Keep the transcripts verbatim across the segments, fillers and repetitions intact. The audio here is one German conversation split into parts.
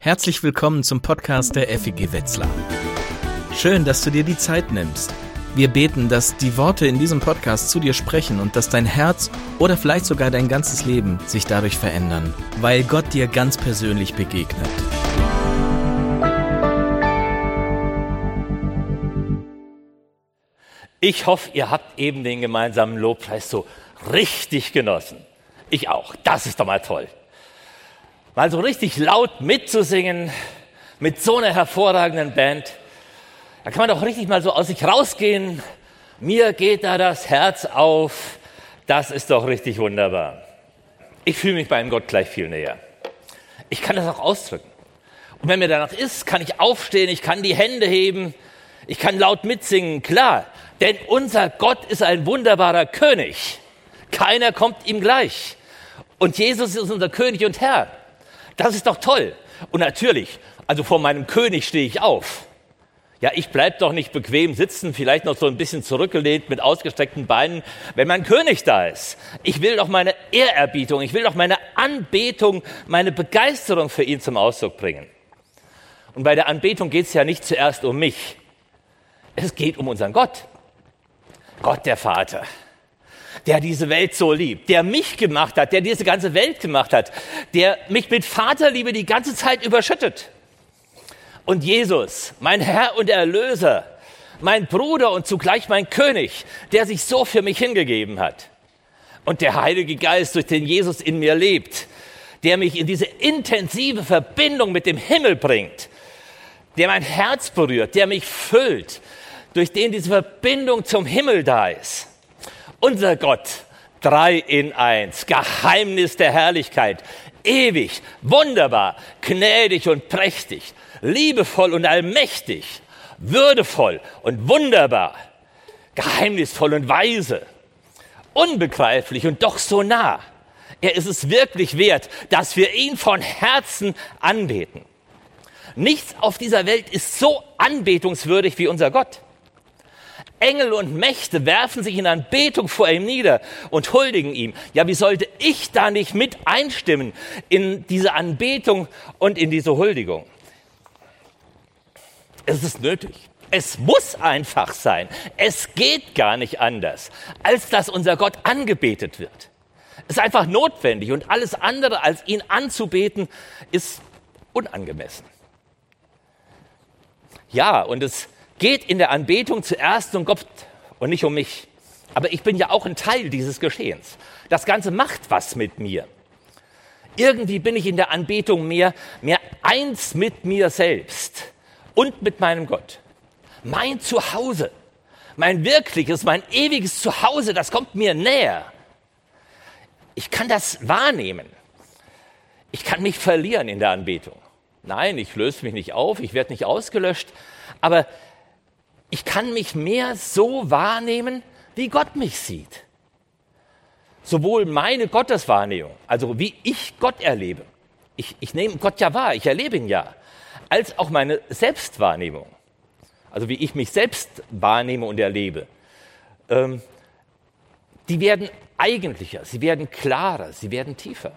Herzlich willkommen zum Podcast der F E G Wetzlar. Schön, dass du dir die Zeit nimmst. Wir beten, dass die Worte in diesem Podcast zu dir sprechen und dass dein Herz oder vielleicht sogar dein ganzes Leben sich dadurch verändern, weil Gott dir ganz persönlich begegnet. Ich hoffe, ihr habt eben den gemeinsamen Lobpreis so richtig genossen. Ich auch. Das ist doch mal toll. Mal so richtig laut mitzusingen mit so einer hervorragenden Band. Da kann man doch richtig mal so aus sich rausgehen. Mir geht da das Herz auf. Das ist doch richtig wunderbar. Ich fühle mich beim Gott gleich viel näher. Ich kann das auch ausdrücken. Und wenn mir danach ist, kann ich aufstehen, ich kann die Hände heben, ich kann laut mitsingen. Klar, denn unser Gott ist ein wunderbarer König. Keiner kommt ihm gleich. Und Jesus ist unser König und Herr. Das ist doch toll. Und natürlich, also vor meinem König stehe ich auf. Ja, ich bleib doch nicht bequem sitzen, vielleicht noch so ein bisschen zurückgelehnt mit ausgestreckten Beinen, wenn mein König da ist. Ich will doch meine Ehrerbietung, ich will doch meine Anbetung, meine Begeisterung für ihn zum Ausdruck bringen. Und bei der Anbetung geht es ja nicht zuerst um mich. Es geht um unseren Gott. Gott, der Vater, der diese Welt so liebt, der mich gemacht hat, der diese ganze Welt gemacht hat, der mich mit Vaterliebe die ganze Zeit überschüttet. Und Jesus, mein Herr und Erlöser, mein Bruder und zugleich mein König, der sich so für mich hingegeben hat. Und der Heilige Geist, durch den Jesus in mir lebt, der mich in diese intensive Verbindung mit dem Himmel bringt, der mein Herz berührt, der mich füllt, durch den diese Verbindung zum Himmel da ist. Unser Gott, drei in eins, Geheimnis der Herrlichkeit, ewig, wunderbar, gnädig und prächtig, liebevoll und allmächtig, würdevoll und wunderbar, geheimnisvoll und weise, unbegreiflich und doch so nah. Er ist es wirklich wert, dass wir ihn von Herzen anbeten. Nichts auf dieser Welt ist so anbetungswürdig wie unser Gott. Engel und Mächte werfen sich in Anbetung vor ihm nieder und huldigen ihm. Ja, wie sollte ich da nicht mit einstimmen in diese Anbetung und in diese Huldigung? Es ist nötig. Es muss einfach sein. Es geht gar nicht anders, als dass unser Gott angebetet wird. Es ist einfach notwendig und alles andere als ihn anzubeten ist unangemessen. Ja, und es geht in der Anbetung zuerst um Gott und nicht um mich. Aber ich bin ja auch ein Teil dieses Geschehens. Das Ganze macht was mit mir. Irgendwie bin ich in der Anbetung mehr, mehr eins mit mir selbst und mit meinem Gott. Mein Zuhause, mein wirkliches, mein ewiges Zuhause, das kommt mir näher. Ich kann das wahrnehmen. Ich kann mich verlieren in der Anbetung. Nein, ich löse mich nicht auf, ich werde nicht ausgelöscht, aber ich kann mich mehr so wahrnehmen, wie Gott mich sieht. Sowohl meine Gotteswahrnehmung, also wie ich Gott erlebe, ich, ich nehme Gott ja wahr, ich erlebe ihn ja, als auch meine Selbstwahrnehmung, also wie ich mich selbst wahrnehme und erlebe, ähm, die werden eigentlicher, sie werden klarer, sie werden tiefer.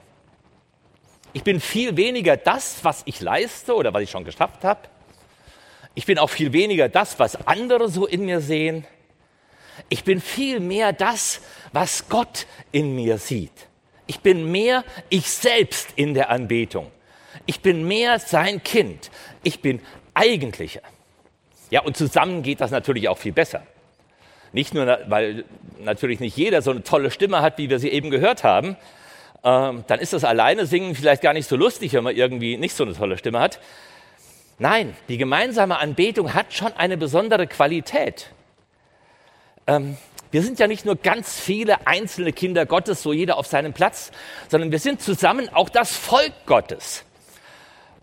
Ich bin viel weniger das, was ich leiste oder was ich schon geschafft habe. Ich bin auch viel weniger das, was andere so in mir sehen. Ich bin viel mehr das, was Gott in mir sieht. Ich bin mehr ich selbst in der Anbetung. Ich bin mehr sein Kind. Ich bin eigentlicher. Ja, und zusammen geht das natürlich auch viel besser. Nicht nur, weil natürlich nicht jeder so eine tolle Stimme hat, wie wir sie eben gehört haben. Ähm, dann ist das alleine singen vielleicht gar nicht so lustig, wenn man irgendwie nicht so eine tolle Stimme hat. Nein, die gemeinsame Anbetung hat schon eine besondere Qualität. Ähm, wir sind ja nicht nur ganz viele einzelne Kinder Gottes, so jeder auf seinem Platz, sondern wir sind zusammen auch das Volk Gottes.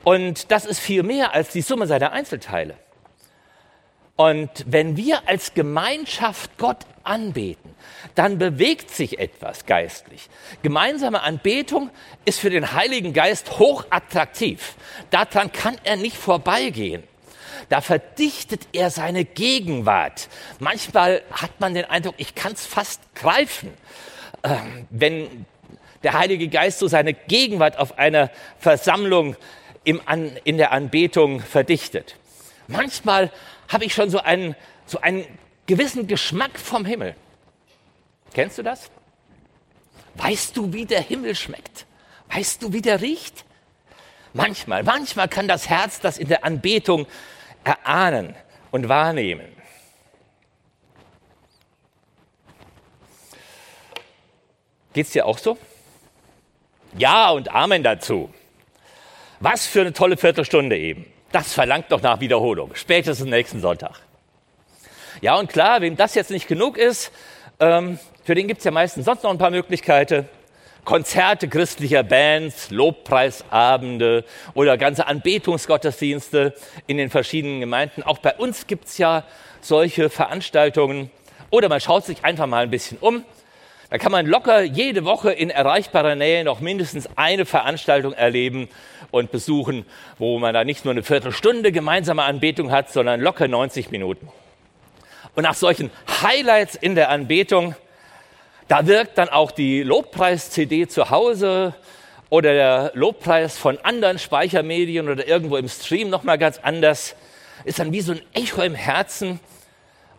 Und das ist viel mehr als die Summe seiner Einzelteile. Und wenn wir als Gemeinschaft Gott anbeten, dann bewegt sich etwas geistlich. Gemeinsame Anbetung ist für den Heiligen Geist hochattraktiv. Daran kann er nicht vorbeigehen. Da verdichtet er seine Gegenwart. Manchmal hat man den Eindruck, ich kann es fast greifen, wenn der Heilige Geist so seine Gegenwart auf einer Versammlung im An, in der Anbetung verdichtet. Manchmal habe ich schon so einen, so einen gewissen Geschmack vom Himmel. Kennst du das? Weißt du, wie der Himmel schmeckt? Weißt du, wie der riecht? Manchmal, manchmal kann das Herz das in der Anbetung erahnen und wahrnehmen. Geht's dir auch so? Ja und Amen dazu. Was für eine tolle Viertelstunde eben. Das verlangt doch nach Wiederholung, spätestens nächsten Sonntag. Ja und klar, wem das jetzt nicht genug ist, ähm, für den gibt es ja meistens sonst noch ein paar Möglichkeiten. Konzerte christlicher Bands, Lobpreisabende oder ganze Anbetungsgottesdienste in den verschiedenen Gemeinden. Auch bei uns gibt es ja solche Veranstaltungen. Oder man schaut sich einfach mal ein bisschen um. Da kann man locker jede Woche in erreichbarer Nähe noch mindestens eine Veranstaltung erleben und besuchen, wo man da nicht nur eine Viertelstunde gemeinsame Anbetung hat, sondern locker neunzig Minuten. Und nach solchen Highlights in der Anbetung, da wirkt dann auch die Lobpreis-C D zu Hause oder der Lobpreis von anderen Speichermedien oder irgendwo im Stream nochmal ganz anders. Ist dann wie so ein Echo im Herzen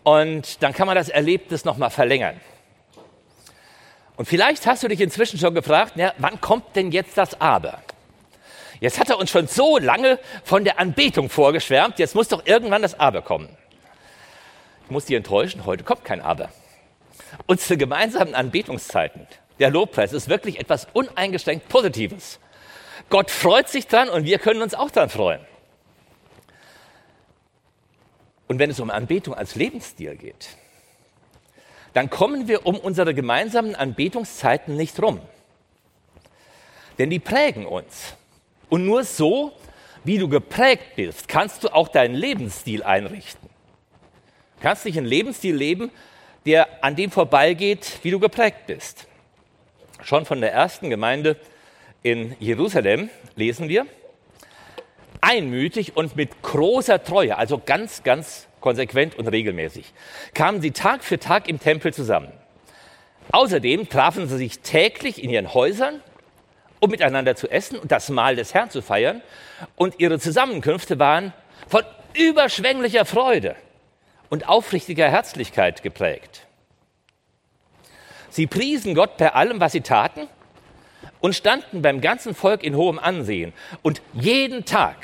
und dann kann man das Erlebnis nochmal verlängern. Und vielleicht hast du dich inzwischen schon gefragt, na, wann kommt denn jetzt das Aber? Jetzt hat er uns schon so lange von der Anbetung vorgeschwärmt, jetzt muss doch irgendwann das Aber kommen. Ich muss dich enttäuschen, heute kommt kein Aber. Unsere gemeinsamen Anbetungszeiten, der Lobpreis, ist wirklich etwas uneingeschränkt Positives. Gott freut sich dran und wir können uns auch dran freuen. Und wenn es um Anbetung als Lebensstil geht, dann kommen wir um unsere gemeinsamen Anbetungszeiten nicht rum. Denn die prägen uns. Und nur so, wie du geprägt bist, kannst du auch deinen Lebensstil einrichten. Du kannst nicht einen Lebensstil leben, der an dem vorbeigeht, wie du geprägt bist. Schon von der ersten Gemeinde in Jerusalem lesen wir, einmütig und mit großer Treue, also ganz, ganz konsequent und regelmäßig, kamen sie Tag für Tag im Tempel zusammen. Außerdem trafen sie sich täglich in ihren Häusern, um miteinander zu essen und das Mahl des Herrn zu feiern. Und ihre Zusammenkünfte waren von überschwänglicher Freude und aufrichtiger Herzlichkeit geprägt. Sie priesen Gott bei allem, was sie taten und standen beim ganzen Volk in hohem Ansehen. Und jeden Tag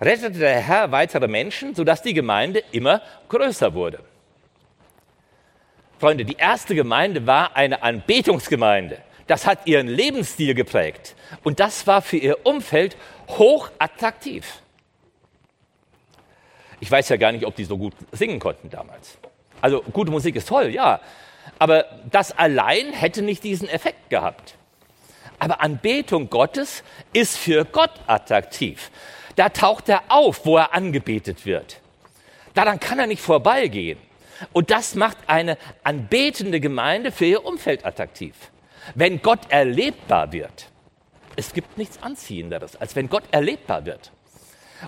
rettete der Herr weitere Menschen, sodass die Gemeinde immer größer wurde. Freunde, die erste Gemeinde war eine Anbetungsgemeinde. Das hat ihren Lebensstil geprägt. Und das war für ihr Umfeld hoch attraktiv. Ich weiß ja gar nicht, ob die so gut singen konnten damals. Also gute Musik ist toll, ja. Aber das allein hätte nicht diesen Effekt gehabt. Aber Anbetung Gottes ist für Gott attraktiv. Da taucht er auf, wo er angebetet wird. Daran kann er nicht vorbeigehen. Und das macht eine anbetende Gemeinde für ihr Umfeld attraktiv. Wenn Gott erlebbar wird, es gibt nichts Anziehenderes, als wenn Gott erlebbar wird.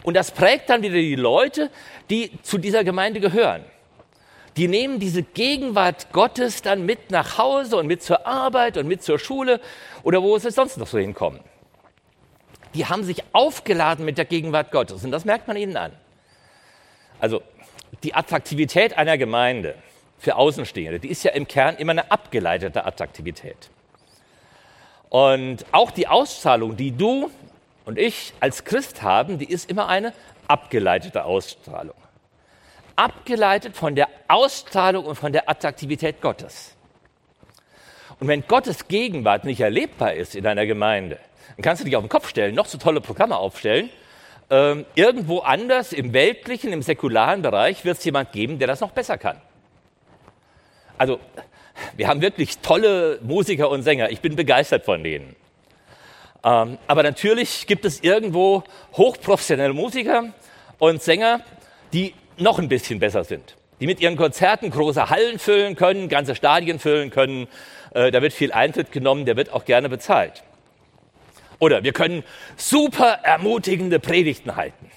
Und das prägt dann wieder die Leute, die zu dieser Gemeinde gehören. Die nehmen diese Gegenwart Gottes dann mit nach Hause und mit zur Arbeit und mit zur Schule oder wo sie sonst noch so hinkommen. Die haben sich aufgeladen mit der Gegenwart Gottes und das merkt man ihnen an. Also die Attraktivität einer Gemeinde für Außenstehende, die ist ja im Kern immer eine abgeleitete Attraktivität. Und auch die Ausstrahlung, die du und ich als Christ haben, die ist immer eine abgeleitete Ausstrahlung. Abgeleitet von der Ausstrahlung und von der Attraktivität Gottes. Und wenn Gottes Gegenwart nicht erlebbar ist in einer Gemeinde, dann kannst du dich auf den Kopf stellen, noch so tolle Programme aufstellen. Ähm, irgendwo anders, im weltlichen, im säkularen Bereich, wird es jemand geben, der das noch besser kann. Also, wir haben wirklich tolle Musiker und Sänger. Ich bin begeistert von denen. Ähm, aber natürlich gibt es irgendwo hochprofessionelle Musiker und Sänger, die noch ein bisschen besser sind. Die mit ihren Konzerten große Hallen füllen können, ganze Stadien füllen können. Äh, da wird viel Eintritt genommen, der wird auch gerne bezahlt. Oder wir können super ermutigende Predigten halten.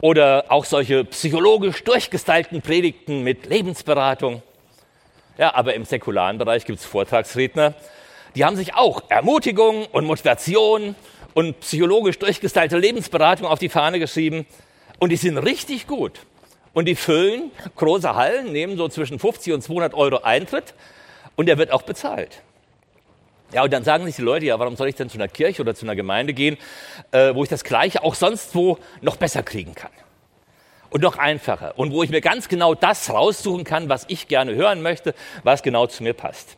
Oder auch solche psychologisch durchgestylten Predigten mit Lebensberatung. Ja, aber im säkularen Bereich gibt es Vortragsredner, die haben sich auch Ermutigung und Motivation und psychologisch durchgestylte Lebensberatung auf die Fahne geschrieben. Und die sind richtig gut. Und die füllen große Hallen, nehmen so zwischen fünfzig und zweihundert Euro Eintritt. Und der wird auch bezahlt. Ja, und dann sagen sich die Leute, ja, warum soll ich denn zu einer Kirche oder zu einer Gemeinde gehen, äh, wo ich das Gleiche auch sonst wo noch besser kriegen kann. Und noch einfacher. Und wo ich mir ganz genau das raussuchen kann, was ich gerne hören möchte, was genau zu mir passt.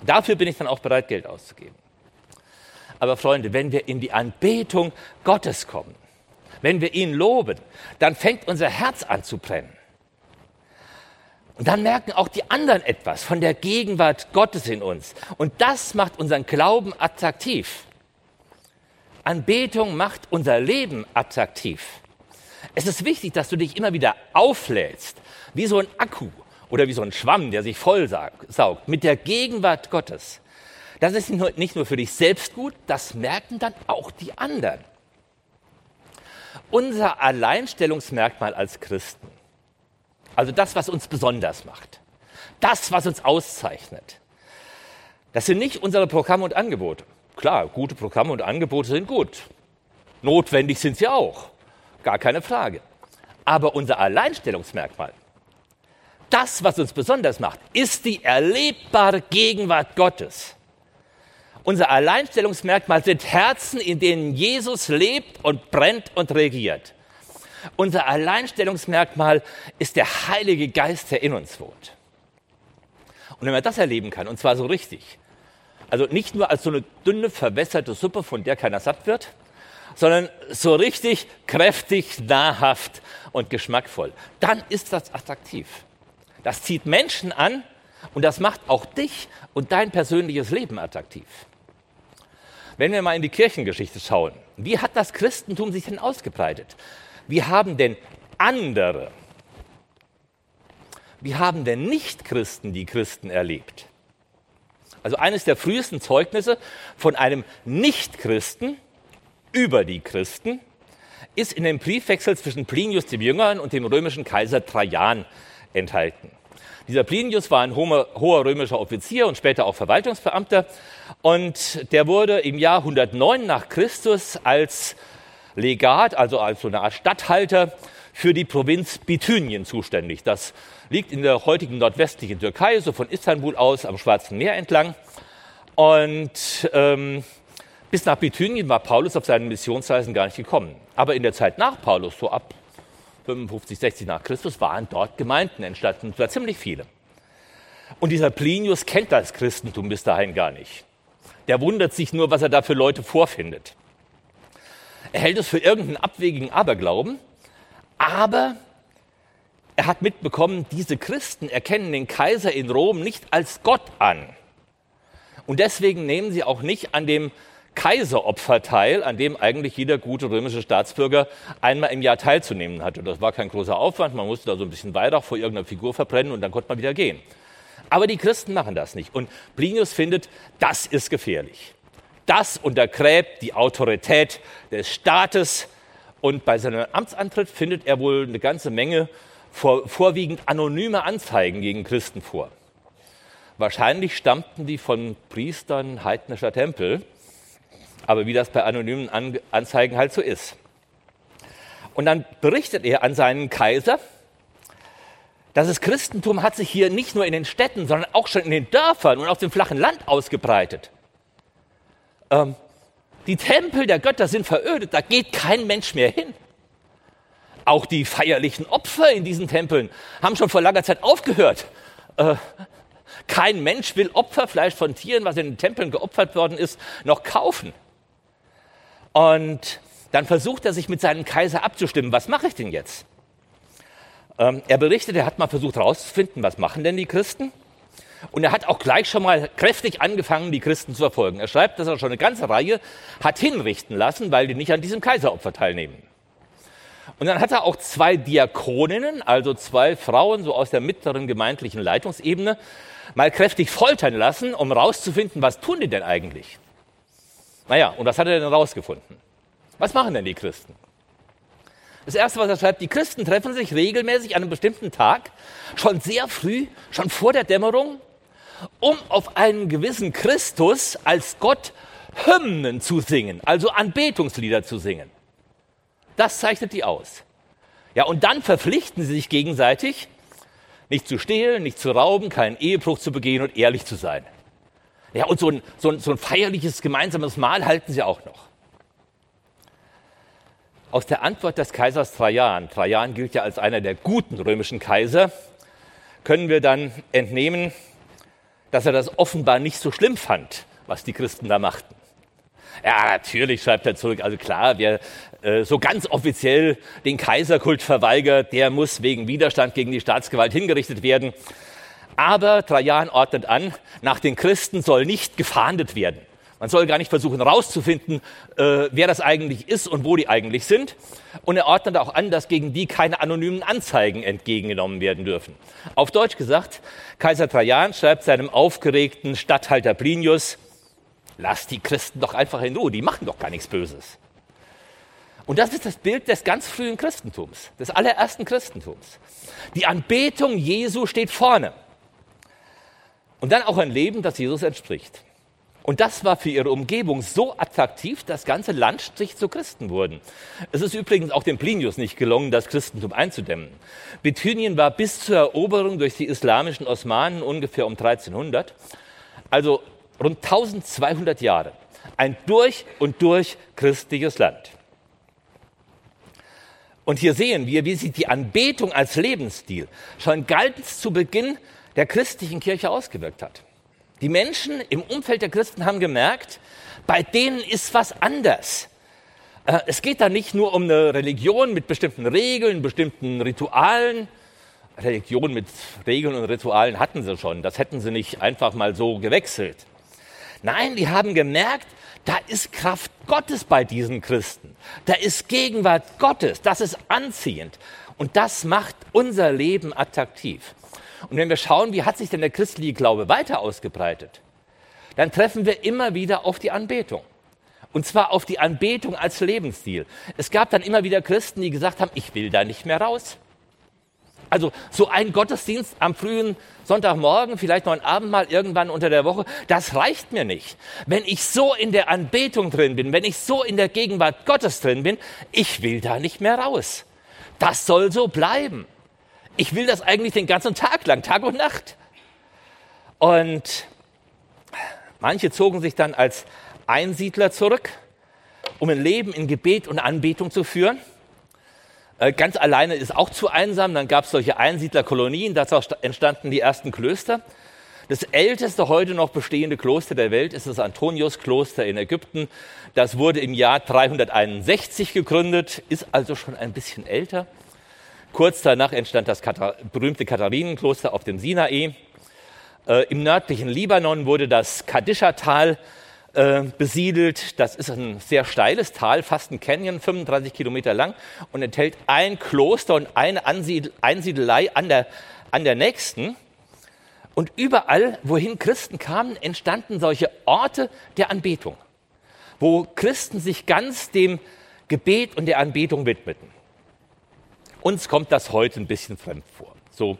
Und dafür bin ich dann auch bereit, Geld auszugeben. Aber Freunde, wenn wir in die Anbetung Gottes kommen, wenn wir ihn loben, dann fängt unser Herz an zu brennen. Und dann merken auch die anderen etwas von der Gegenwart Gottes in uns. Und das macht unseren Glauben attraktiv. Anbetung macht unser Leben attraktiv. Es ist wichtig, dass du dich immer wieder auflädst, wie so ein Akku oder wie so ein Schwamm, der sich vollsaugt, mit der Gegenwart Gottes. Das ist nicht nur für dich selbst gut, das merken dann auch die anderen. Unser Alleinstellungsmerkmal als Christen, also das, was uns besonders macht, das, was uns auszeichnet, das sind nicht unsere Programme und Angebote. Klar, gute Programme und Angebote sind gut. Notwendig sind sie auch. Gar keine Frage. Aber unser Alleinstellungsmerkmal, das, was uns besonders macht, ist die erlebbare Gegenwart Gottes. Unser Alleinstellungsmerkmal sind Herzen, in denen Jesus lebt und brennt und regiert. Unser Alleinstellungsmerkmal ist der Heilige Geist, der in uns wohnt. Und wenn man das erleben kann, und zwar so richtig, also nicht nur als so eine dünne, verwässerte Suppe, von der keiner satt wird, sondern so richtig kräftig, nahrhaft und geschmackvoll. Dann ist das attraktiv. Das zieht Menschen an und das macht auch dich und dein persönliches Leben attraktiv. Wenn wir mal in die Kirchengeschichte schauen, wie hat das Christentum sich denn ausgebreitet? Wie haben denn andere, wie haben denn Nichtchristen die Christen erlebt? Also eines der frühesten Zeugnisse von einem Nichtchristen über die Christen ist in dem Briefwechsel zwischen Plinius dem Jüngeren und dem römischen Kaiser Trajan enthalten. Dieser Plinius war ein hoher römischer Offizier und später auch Verwaltungsbeamter und der wurde im Jahr hundertneun nach Christus als Legat, also als so eine Art Statthalter für die Provinz Bithynien zuständig. Das liegt in der heutigen nordwestlichen Türkei, so von Istanbul aus am Schwarzen Meer entlang und ähm, bis nach Bithynien war Paulus auf seinen Missionsreisen gar nicht gekommen. Aber in der Zeit nach Paulus, so ab fünfundfünfzig, sechzig nach Christus, waren dort Gemeinden entstanden, und zwar ziemlich viele. Und dieser Plinius kennt das Christentum bis dahin gar nicht. Der wundert sich nur, was er da für Leute vorfindet. Er hält es für irgendeinen abwegigen Aberglauben, aber er hat mitbekommen, diese Christen erkennen den Kaiser in Rom nicht als Gott an. Und deswegen nehmen sie auch nicht an dem Kaiseropfer teil, an dem eigentlich jeder gute römische Staatsbürger einmal im Jahr teilzunehmen hatte. Das war kein großer Aufwand, man musste da so ein bisschen Weihrauch vor irgendeiner Figur verbrennen und dann konnte man wieder gehen. Aber die Christen machen das nicht und Plinius findet, das ist gefährlich. Das untergräbt die Autorität des Staates und bei seinem Amtsantritt findet er wohl eine ganze Menge vor, vorwiegend anonyme Anzeigen gegen Christen vor. Wahrscheinlich stammten die von Priestern heidnischer Tempel, aber wie das bei anonymen Anzeigen halt so ist. Und dann berichtet er an seinen Kaiser, dass das Christentum hat sich hier nicht nur in den Städten, sondern auch schon in den Dörfern und auf dem flachen Land ausgebreitet. Ähm, die Tempel der Götter sind verödet, da geht kein Mensch mehr hin. Auch die feierlichen Opfer in diesen Tempeln haben schon vor langer Zeit aufgehört. Äh, kein Mensch will Opferfleisch von Tieren, was in den Tempeln geopfert worden ist, noch kaufen. Und dann versucht er sich mit seinem Kaiser abzustimmen. Was mache ich denn jetzt? Ähm, er berichtet, er hat mal versucht herauszufinden, was machen denn die Christen? Und er hat auch gleich schon mal kräftig angefangen, die Christen zu verfolgen. Er schreibt, dass er schon eine ganze Reihe hat hinrichten lassen, weil die nicht an diesem Kaiseropfer teilnehmen. Und dann hat er auch zwei Diakoninnen, also zwei Frauen, so aus der mittleren gemeindlichen Leitungsebene, mal kräftig foltern lassen, um rauszufinden, was tun die denn eigentlich? Naja, und was hat er denn rausgefunden? Was machen denn die Christen? Das Erste, was er schreibt, die Christen treffen sich regelmäßig an einem bestimmten Tag, schon sehr früh, schon vor der Dämmerung, um auf einen gewissen Christus als Gott Hymnen zu singen, also Anbetungslieder zu singen. Das zeichnet die aus. Ja, und dann verpflichten sie sich gegenseitig, nicht zu stehlen, nicht zu rauben, keinen Ehebruch zu begehen und ehrlich zu sein. Ja, und so ein, so ein, so ein feierliches gemeinsames Mahl halten sie auch noch. Aus der Antwort des Kaisers Trajan, Trajan gilt ja als einer der guten römischen Kaiser, können wir dann entnehmen, dass er das offenbar nicht so schlimm fand, was die Christen da machten. Ja, natürlich, schreibt er zurück, also klar, wer äh, so ganz offiziell den Kaiserkult verweigert, der muss wegen Widerstand gegen die Staatsgewalt hingerichtet werden. Aber Trajan ordnet an, nach den Christen soll nicht gefahndet werden. Man soll gar nicht versuchen rauszufinden, äh, wer das eigentlich ist und wo die eigentlich sind. Und er ordnet auch an, dass gegen die keine anonymen Anzeigen entgegengenommen werden dürfen. Auf Deutsch gesagt, Kaiser Trajan schreibt seinem aufgeregten Statthalter Plinius, lasst die Christen doch einfach in Ruhe, die machen doch gar nichts Böses. Und das ist das Bild des ganz frühen Christentums, des allerersten Christentums. Die Anbetung Jesu steht vorne. Und dann auch ein Leben, das Jesus entspricht. Und das war für ihre Umgebung so attraktiv, dass ganze Landstriche zu Christen wurden. Es ist übrigens auch dem Plinius nicht gelungen, das Christentum einzudämmen. Bithynien war bis zur Eroberung durch die islamischen Osmanen ungefähr um dreizehnhundert, also rund zwölfhundert Jahre, ein durch und durch christliches Land. Und hier sehen wir, wie sich die Anbetung als Lebensstil schon ganz zu Beginn der christlichen Kirche ausgewirkt hat. Die Menschen im Umfeld der Christen haben gemerkt, bei denen ist was anders. Es geht da nicht nur um eine Religion mit bestimmten Regeln, bestimmten Ritualen. Religion mit Regeln und Ritualen hatten sie schon, das hätten sie nicht einfach mal so gewechselt. Nein, die haben gemerkt, da ist Kraft Gottes bei diesen Christen. Da ist Gegenwart Gottes, das ist anziehend. Und das macht unser Leben attraktiv. Und wenn wir schauen, wie hat sich denn der christliche Glaube weiter ausgebreitet, dann treffen wir immer wieder auf die Anbetung. Und zwar auf die Anbetung als Lebensstil. Es gab dann immer wieder Christen, die gesagt haben, ich will da nicht mehr raus. Also so ein Gottesdienst am frühen Sonntagmorgen, vielleicht noch ein Abendmahl irgendwann unter der Woche, das reicht mir nicht. Wenn ich so in der Anbetung drin bin, wenn ich so in der Gegenwart Gottes drin bin, ich will da nicht mehr raus. Das soll so bleiben. Ich will das eigentlich den ganzen Tag lang, Tag und Nacht. Und manche zogen sich dann als Einsiedler zurück, um ein Leben in Gebet und Anbetung zu führen. Ganz alleine ist auch zu einsam. Dann gab es solche Einsiedlerkolonien, daraus entstanden die ersten Klöster. Das älteste heute noch bestehende Kloster der Welt ist das Antoniuskloster in Ägypten. Das wurde im Jahr dreihunderteinundsechzig gegründet, ist also schon ein bisschen älter. Kurz danach entstand das Katar- berühmte Katharinenkloster auf dem Sinai. Äh, Im nördlichen Libanon wurde das Kadisha-Tal äh, besiedelt. Das ist ein sehr steiles Tal, fast ein Canyon, fünfunddreißig Kilometer lang und enthält ein Kloster und eine Ansied- Einsiedelei an der, an der nächsten. Und überall, wohin Christen kamen, entstanden solche Orte der Anbetung, wo Christen sich ganz dem Gebet und der Anbetung widmeten. Uns kommt das heute ein bisschen fremd vor. So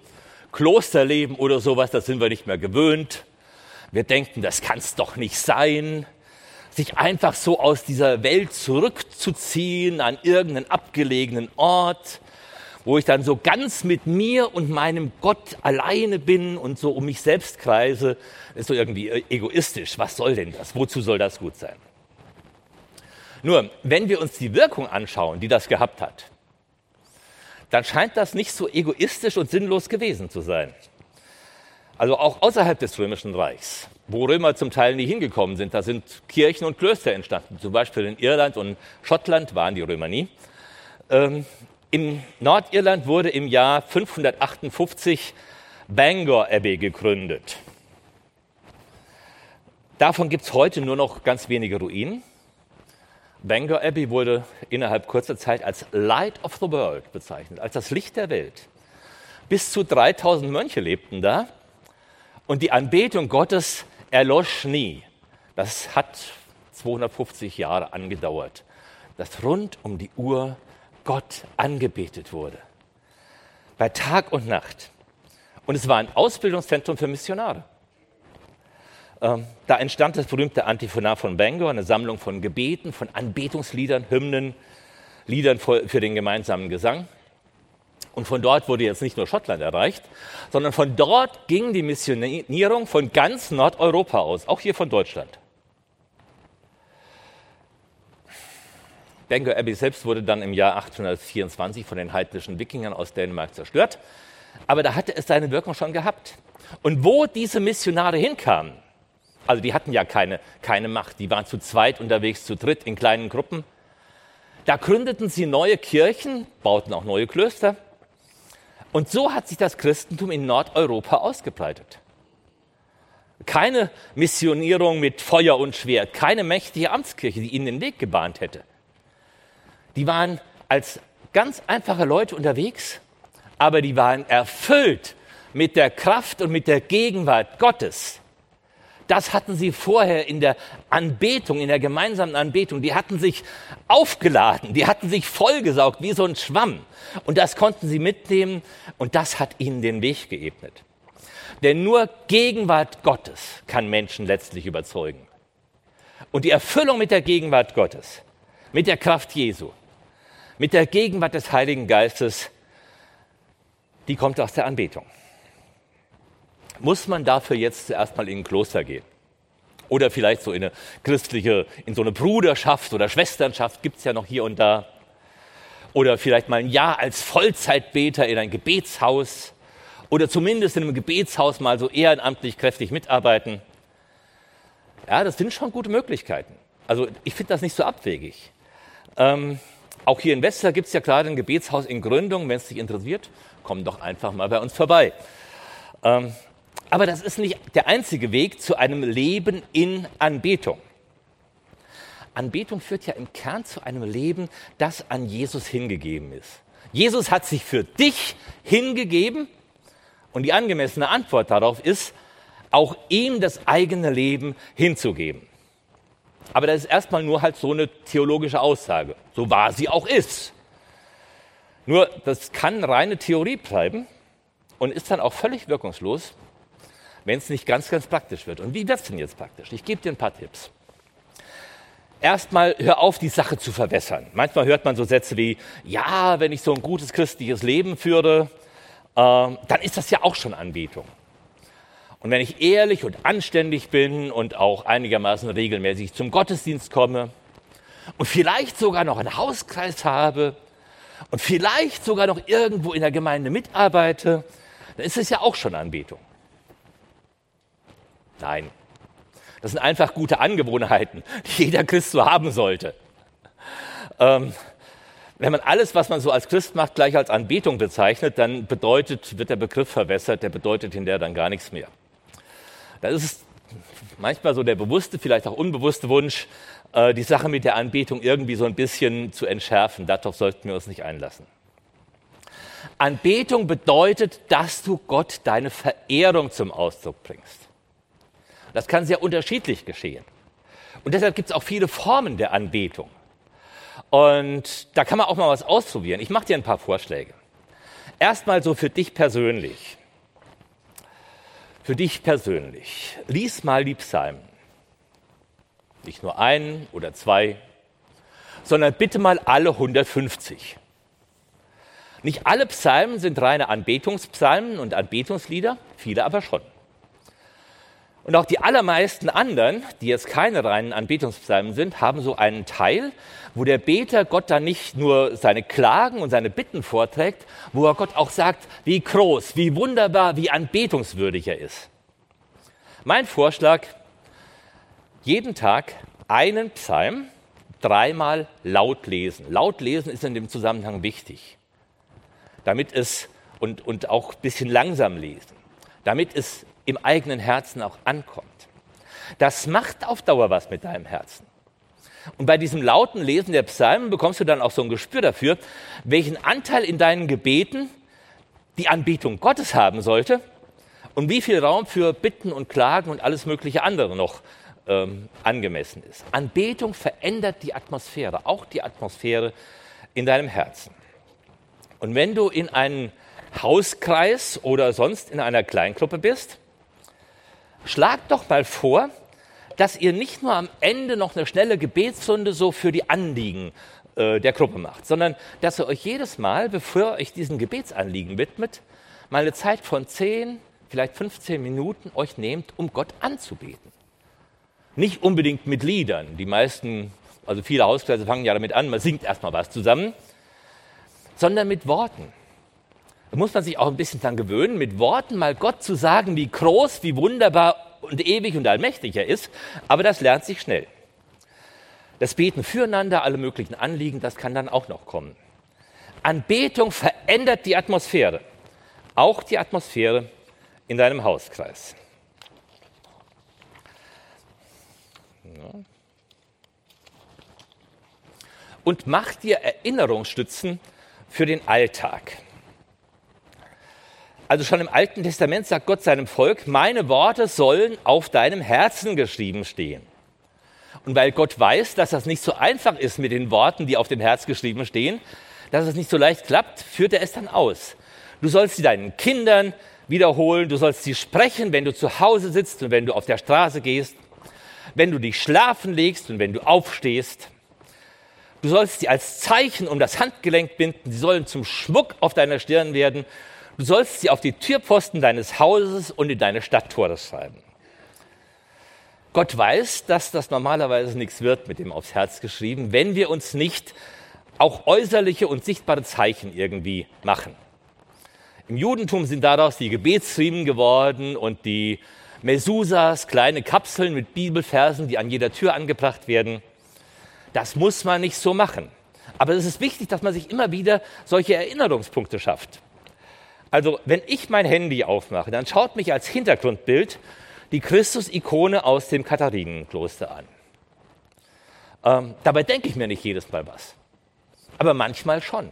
Klosterleben oder sowas, das sind wir nicht mehr gewöhnt. Wir denken, das kann es doch nicht sein. Sich einfach so aus dieser Welt zurückzuziehen an irgendeinen abgelegenen Ort, wo ich dann so ganz mit mir und meinem Gott alleine bin und so um mich selbst kreise, ist so irgendwie egoistisch. Was soll denn das? Wozu soll das gut sein? Nur, wenn wir uns die Wirkung anschauen, die das gehabt hat, dann scheint das nicht so egoistisch und sinnlos gewesen zu sein. Also auch außerhalb des Römischen Reichs, wo Römer zum Teil nie hingekommen sind, da sind Kirchen und Klöster entstanden. Zum Beispiel in Irland und Schottland waren die Römer nie. Ähm, in Nordirland wurde im Jahr fünfhundertachtundfünfzig Bangor Abbey gegründet. Davon gibt es heute nur noch ganz wenige Ruinen. Bangor Abbey wurde innerhalb kurzer Zeit als Light of the World bezeichnet, als das Licht der Welt. Bis zu dreitausend Mönche lebten da und die Anbetung Gottes erlosch nie. Das hat zweihundertfünfzig Jahre angedauert, dass rund um die Uhr Gott angebetet wurde, bei Tag und Nacht. Und es war ein Ausbildungszentrum für Missionare. Da entstand das berühmte Antiphonar von Bangor, eine Sammlung von Gebeten, von Anbetungsliedern, Hymnen, Liedern für den gemeinsamen Gesang. Und von dort wurde jetzt nicht nur Schottland erreicht, sondern von dort ging die Missionierung von ganz Nordeuropa aus, auch hier von Deutschland. Bangor Abbey selbst wurde dann im Jahr achtzehnhundertvierundzwanzig von den heidnischen Wikingern aus Dänemark zerstört. Aber da hatte es seine Wirkung schon gehabt. Und wo diese Missionare hinkamen, also die hatten ja keine, keine Macht, die waren zu zweit unterwegs, zu dritt, in kleinen Gruppen. Da gründeten sie neue Kirchen, bauten auch neue Klöster. Und so hat sich das Christentum in Nordeuropa ausgebreitet. Keine Missionierung mit Feuer und Schwert, keine mächtige Amtskirche, die ihnen den Weg gebahnt hätte. Die waren als ganz einfache Leute unterwegs, aber die waren erfüllt mit der Kraft und mit der Gegenwart Gottes. Das hatten sie vorher in der Anbetung, in der gemeinsamen Anbetung. Die hatten sich aufgeladen, die hatten sich vollgesaugt wie so ein Schwamm. Und das konnten sie mitnehmen und das hat ihnen den Weg geebnet. Denn nur Gegenwart Gottes kann Menschen letztlich überzeugen. Und die Erfüllung mit der Gegenwart Gottes, mit der Kraft Jesu, mit der Gegenwart des Heiligen Geistes, die kommt aus der Anbetung. Muss man dafür jetzt zuerst mal in ein Kloster gehen? Oder vielleicht so in eine christliche, in so eine Bruderschaft oder Schwesternschaft, gibt es ja noch hier und da. Oder vielleicht mal ein Jahr als Vollzeitbeter in ein Gebetshaus. Oder zumindest in einem Gebetshaus mal so ehrenamtlich kräftig mitarbeiten. Ja, das sind schon gute Möglichkeiten. Also ich finde das nicht so abwegig. Ähm, auch hier in Wetzlar gibt es ja gerade ein Gebetshaus in Gründung. Wenn es dich interessiert, komm doch einfach mal bei uns vorbei. Ähm, aber das ist nicht der einzige Weg zu einem Leben in Anbetung. Anbetung führt ja im Kern zu einem Leben, das an Jesus hingegeben ist. Jesus hat sich für dich hingegeben und die angemessene Antwort darauf ist, auch ihm das eigene Leben hinzugeben. Aber das ist erstmal nur halt so eine theologische Aussage, so wahr sie auch ist. Nur, das kann reine Theorie bleiben und ist dann auch völlig wirkungslos, wenn es nicht ganz, ganz praktisch wird. Und wie wird es denn jetzt praktisch? Ich gebe dir ein paar Tipps. Erstmal hör auf, die Sache zu verwässern. Manchmal hört man so Sätze wie, ja, wenn ich so ein gutes christliches Leben führe, äh, dann ist das ja auch schon Anbetung. Und wenn ich ehrlich und anständig bin und auch einigermaßen regelmäßig zum Gottesdienst komme und vielleicht sogar noch einen Hauskreis habe und vielleicht sogar noch irgendwo in der Gemeinde mitarbeite, dann ist es ja auch schon Anbetung. Nein, das sind einfach gute Angewohnheiten, die jeder Christ so haben sollte. Ähm, wenn man alles, was man so als Christ macht, gleich als Anbetung bezeichnet, dann bedeutet, wird der Begriff verwässert, der bedeutet hinterher dann gar nichts mehr. Da ist es manchmal so der bewusste, vielleicht auch unbewusste Wunsch, die Sache mit der Anbetung irgendwie so ein bisschen zu entschärfen. Darauf sollten wir uns nicht einlassen. Anbetung bedeutet, dass du Gott deine Verehrung zum Ausdruck bringst. Das kann sehr unterschiedlich geschehen. Und deshalb gibt es auch viele Formen der Anbetung. Und da kann man auch mal was ausprobieren. Ich mache dir ein paar Vorschläge. Erstmal so für dich persönlich. Für dich persönlich, lies mal die Psalmen. Nicht nur einen oder zwei, sondern bitte mal alle hundertfünfzig. Nicht alle Psalmen sind reine Anbetungspsalmen und Anbetungslieder, viele aber schon. Und auch die allermeisten anderen, die jetzt keine reinen Anbetungspsalmen sind, haben so einen Teil, wo der Beter Gott dann nicht nur seine Klagen und seine Bitten vorträgt, wo er Gott auch sagt, wie groß, wie wunderbar, wie anbetungswürdig er ist. Mein Vorschlag, jeden Tag einen Psalm dreimal laut lesen. Laut lesen ist in dem Zusammenhang wichtig, damit es und, und auch ein bisschen langsam lesen, damit es im eigenen Herzen auch ankommt. Das macht auf Dauer was mit deinem Herzen. Und bei diesem lauten Lesen der Psalmen bekommst du dann auch so ein Gespür dafür, welchen Anteil in deinen Gebeten die Anbetung Gottes haben sollte und wie viel Raum für Bitten und Klagen und alles mögliche andere noch ähm, angemessen ist. Anbetung verändert die Atmosphäre, auch die Atmosphäre in deinem Herzen. Und wenn du in einem Hauskreis oder sonst in einer Kleingruppe bist, Schlagt doch mal vor, dass ihr nicht nur am Ende noch eine schnelle Gebetsstunde so für die Anliegen äh, der Gruppe macht, sondern dass ihr euch jedes Mal, bevor ihr euch diesen Gebetsanliegen widmet, mal eine Zeit von zehn, vielleicht fünfzehn Minuten euch nehmt, um Gott anzubeten. Nicht unbedingt mit Liedern. Die meisten, also viele Hauskreise fangen ja damit an, man singt erstmal was zusammen, sondern mit Worten. Da muss man sich auch ein bisschen dran gewöhnen, mit Worten mal Gott zu sagen, wie groß, wie wunderbar und ewig und allmächtig er ist. Aber das lernt sich schnell. Das Beten füreinander, alle möglichen Anliegen, das kann dann auch noch kommen. Anbetung verändert die Atmosphäre. Auch die Atmosphäre in deinem Hauskreis. Und mach dir Erinnerungsstützen für den Alltag. Also schon im Alten Testament sagt Gott seinem Volk, meine Worte sollen auf deinem Herzen geschrieben stehen. Und weil Gott weiß, dass das nicht so einfach ist mit den Worten, die auf dem Herz geschrieben stehen, dass es nicht so leicht klappt, führt er es dann aus. Du sollst sie deinen Kindern wiederholen, du sollst sie sprechen, wenn du zu Hause sitzt und wenn du auf der Straße gehst, wenn du dich schlafen legst und wenn du aufstehst. Du sollst sie als Zeichen um das Handgelenk binden, sie sollen zum Schmuck auf deiner Stirn werden. Du sollst sie auf die Türpfosten deines Hauses und in deine Stadttore schreiben. Gott weiß, dass das normalerweise nichts wird mit dem aufs Herz geschrieben, wenn wir uns nicht auch äußerliche und sichtbare Zeichen irgendwie machen. Im Judentum sind daraus die Gebetsriemen geworden und die Mezuzas, kleine Kapseln mit Bibelversen, die an jeder Tür angebracht werden. Das muss man nicht so machen. Aber es ist wichtig, dass man sich immer wieder solche Erinnerungspunkte schafft. Also, wenn ich mein Handy aufmache, dann schaut mich als Hintergrundbild die Christus-Ikone aus dem Katharinenkloster an. Ähm, dabei denke ich mir nicht jedes Mal was, aber manchmal schon.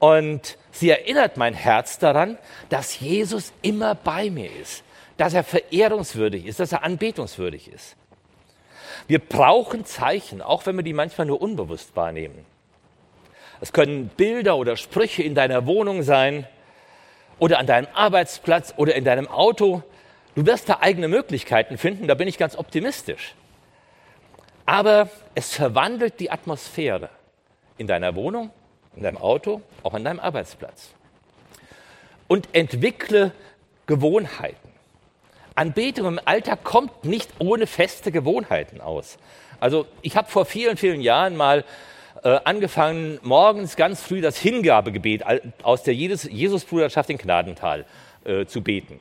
Und sie erinnert mein Herz daran, dass Jesus immer bei mir ist, dass er verehrungswürdig ist, dass er anbetungswürdig ist. Wir brauchen Zeichen, auch wenn wir die manchmal nur unbewusst wahrnehmen. Es können Bilder oder Sprüche in deiner Wohnung sein, oder an deinem Arbeitsplatz oder in deinem Auto. Du wirst da eigene Möglichkeiten finden, da bin ich ganz optimistisch. Aber es verwandelt die Atmosphäre in deiner Wohnung, in deinem Auto, auch an deinem Arbeitsplatz. Und entwickle Gewohnheiten. Anbetung im Alltag kommt nicht ohne feste Gewohnheiten aus. Also ich habe vor vielen, vielen Jahren mal angefangen, morgens ganz früh das Hingabegebet aus der Jesusbruderschaft in Gnadental äh, zu beten.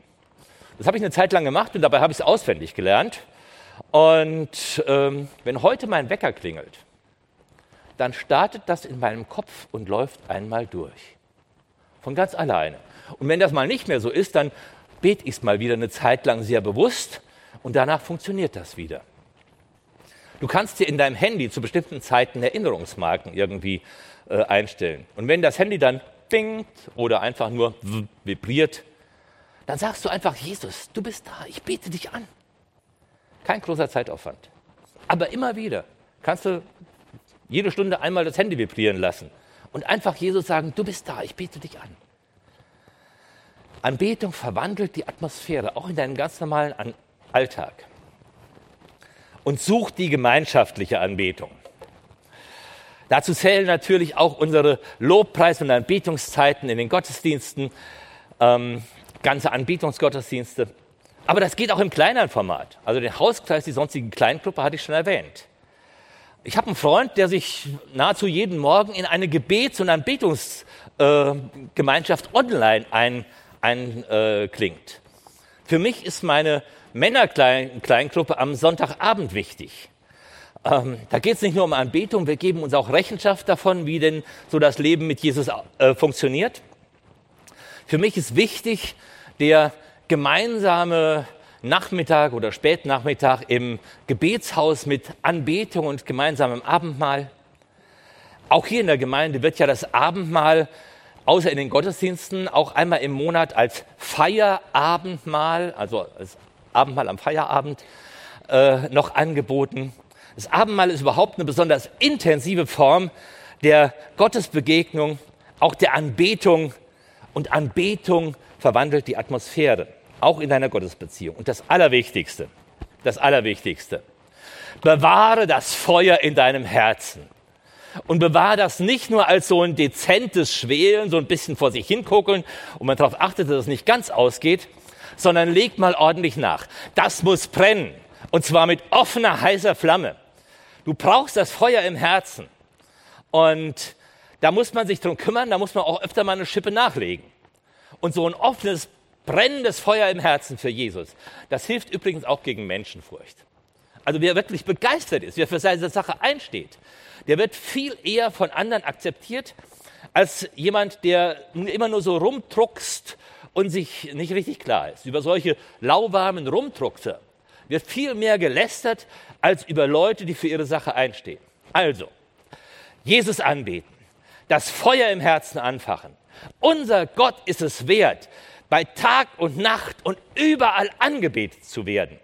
Das habe ich eine Zeit lang gemacht und dabei habe ich es auswendig gelernt. Und ähm, wenn heute mein Wecker klingelt, dann startet das in meinem Kopf und läuft einmal durch. Von ganz alleine. Und wenn das mal nicht mehr so ist, dann bete ich es mal wieder eine Zeit lang sehr bewusst und danach funktioniert das wieder. Du kannst dir in deinem Handy zu bestimmten Zeiten Erinnerungsmarken irgendwie äh, einstellen. Und wenn das Handy dann pingt oder einfach nur vibriert, dann sagst du einfach, Jesus, du bist da, ich bete dich an. Kein großer Zeitaufwand. Aber immer wieder kannst du jede Stunde einmal das Handy vibrieren lassen und einfach Jesus sagen, du bist da, ich bete dich an. Anbetung verwandelt die Atmosphäre, auch in deinem ganz normalen Alltag. Und sucht die gemeinschaftliche Anbetung. Dazu zählen natürlich auch unsere Lobpreis- und Anbetungszeiten in den Gottesdiensten, ähm, ganze Anbetungsgottesdienste. Aber das geht auch im kleineren Format. Also den Hauskreis, die sonstige Kleingruppe hatte ich schon erwähnt. Ich habe einen Freund, der sich nahezu jeden Morgen in eine Gebets- und Anbetungsgemeinschaft äh, online ein, ein, äh, klingt. Für mich ist meine Männerkleingruppe am Sonntagabend wichtig. Ähm, da geht es nicht nur um Anbetung, wir geben uns auch Rechenschaft davon, wie denn so das Leben mit Jesus äh, funktioniert. Für mich ist wichtig der gemeinsame Nachmittag oder Spätnachmittag im Gebetshaus mit Anbetung und gemeinsamem Abendmahl. Auch hier in der Gemeinde wird ja das Abendmahl außer in den Gottesdiensten auch einmal im Monat als Feierabendmahl, also als Abendmahl am Feierabend äh, noch angeboten. Das Abendmahl ist überhaupt eine besonders intensive Form der Gottesbegegnung, auch der Anbetung. Und Anbetung verwandelt die Atmosphäre. auch in deiner Gottesbeziehung. Und das Allerwichtigste, das Allerwichtigste, bewahre das Feuer in deinem Herzen. Und bewahre das nicht nur als so ein dezentes Schwelen, so ein bisschen vor sich hinguckeln und man darauf achtet, dass es nicht ganz ausgeht, sondern legt mal ordentlich nach. Das muss brennen und zwar mit offener, heißer Flamme. Du brauchst das Feuer im Herzen und da muss man sich drum kümmern, da muss man auch öfter mal eine Schippe nachlegen. Und so ein offenes, brennendes Feuer im Herzen für Jesus, das hilft übrigens auch gegen Menschenfurcht. Also wer wirklich begeistert ist, wer für seine Sache einsteht, der wird viel eher von anderen akzeptiert, als jemand, der immer nur so rumdruckst und sich nicht richtig klar ist. Über solche lauwarmen Rumdruckser wird viel mehr gelästert, als über Leute, die für ihre Sache einstehen. Also, Jesus anbeten, das Feuer im Herzen anfachen. Unser Gott ist es wert, bei Tag und Nacht und überall angebetet zu werden.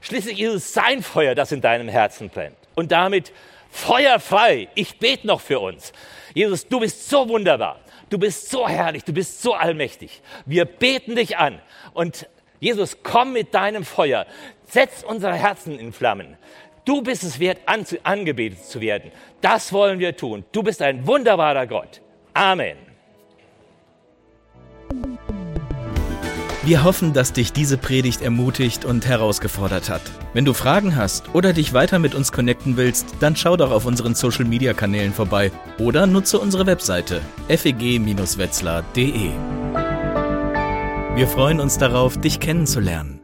Schließlich ist es sein Feuer, das in deinem Herzen brennt. Und damit feuerfrei, ich bete noch für uns. Jesus, du bist so wunderbar, du bist so herrlich, du bist so allmächtig. Wir beten dich an. Und Jesus, komm mit deinem Feuer, setz unsere Herzen in Flammen. Du bist es wert, angebetet zu werden. Das wollen wir tun. Du bist ein wunderbarer Gott. Amen. Wir hoffen, dass dich diese Predigt ermutigt und herausgefordert hat. Wenn du Fragen hast oder dich weiter mit uns connecten willst, dann schau doch auf unseren Social-Media-Kanälen vorbei oder nutze unsere Webseite f e g Wetzlar punkt d e. Wir freuen uns darauf, dich kennenzulernen.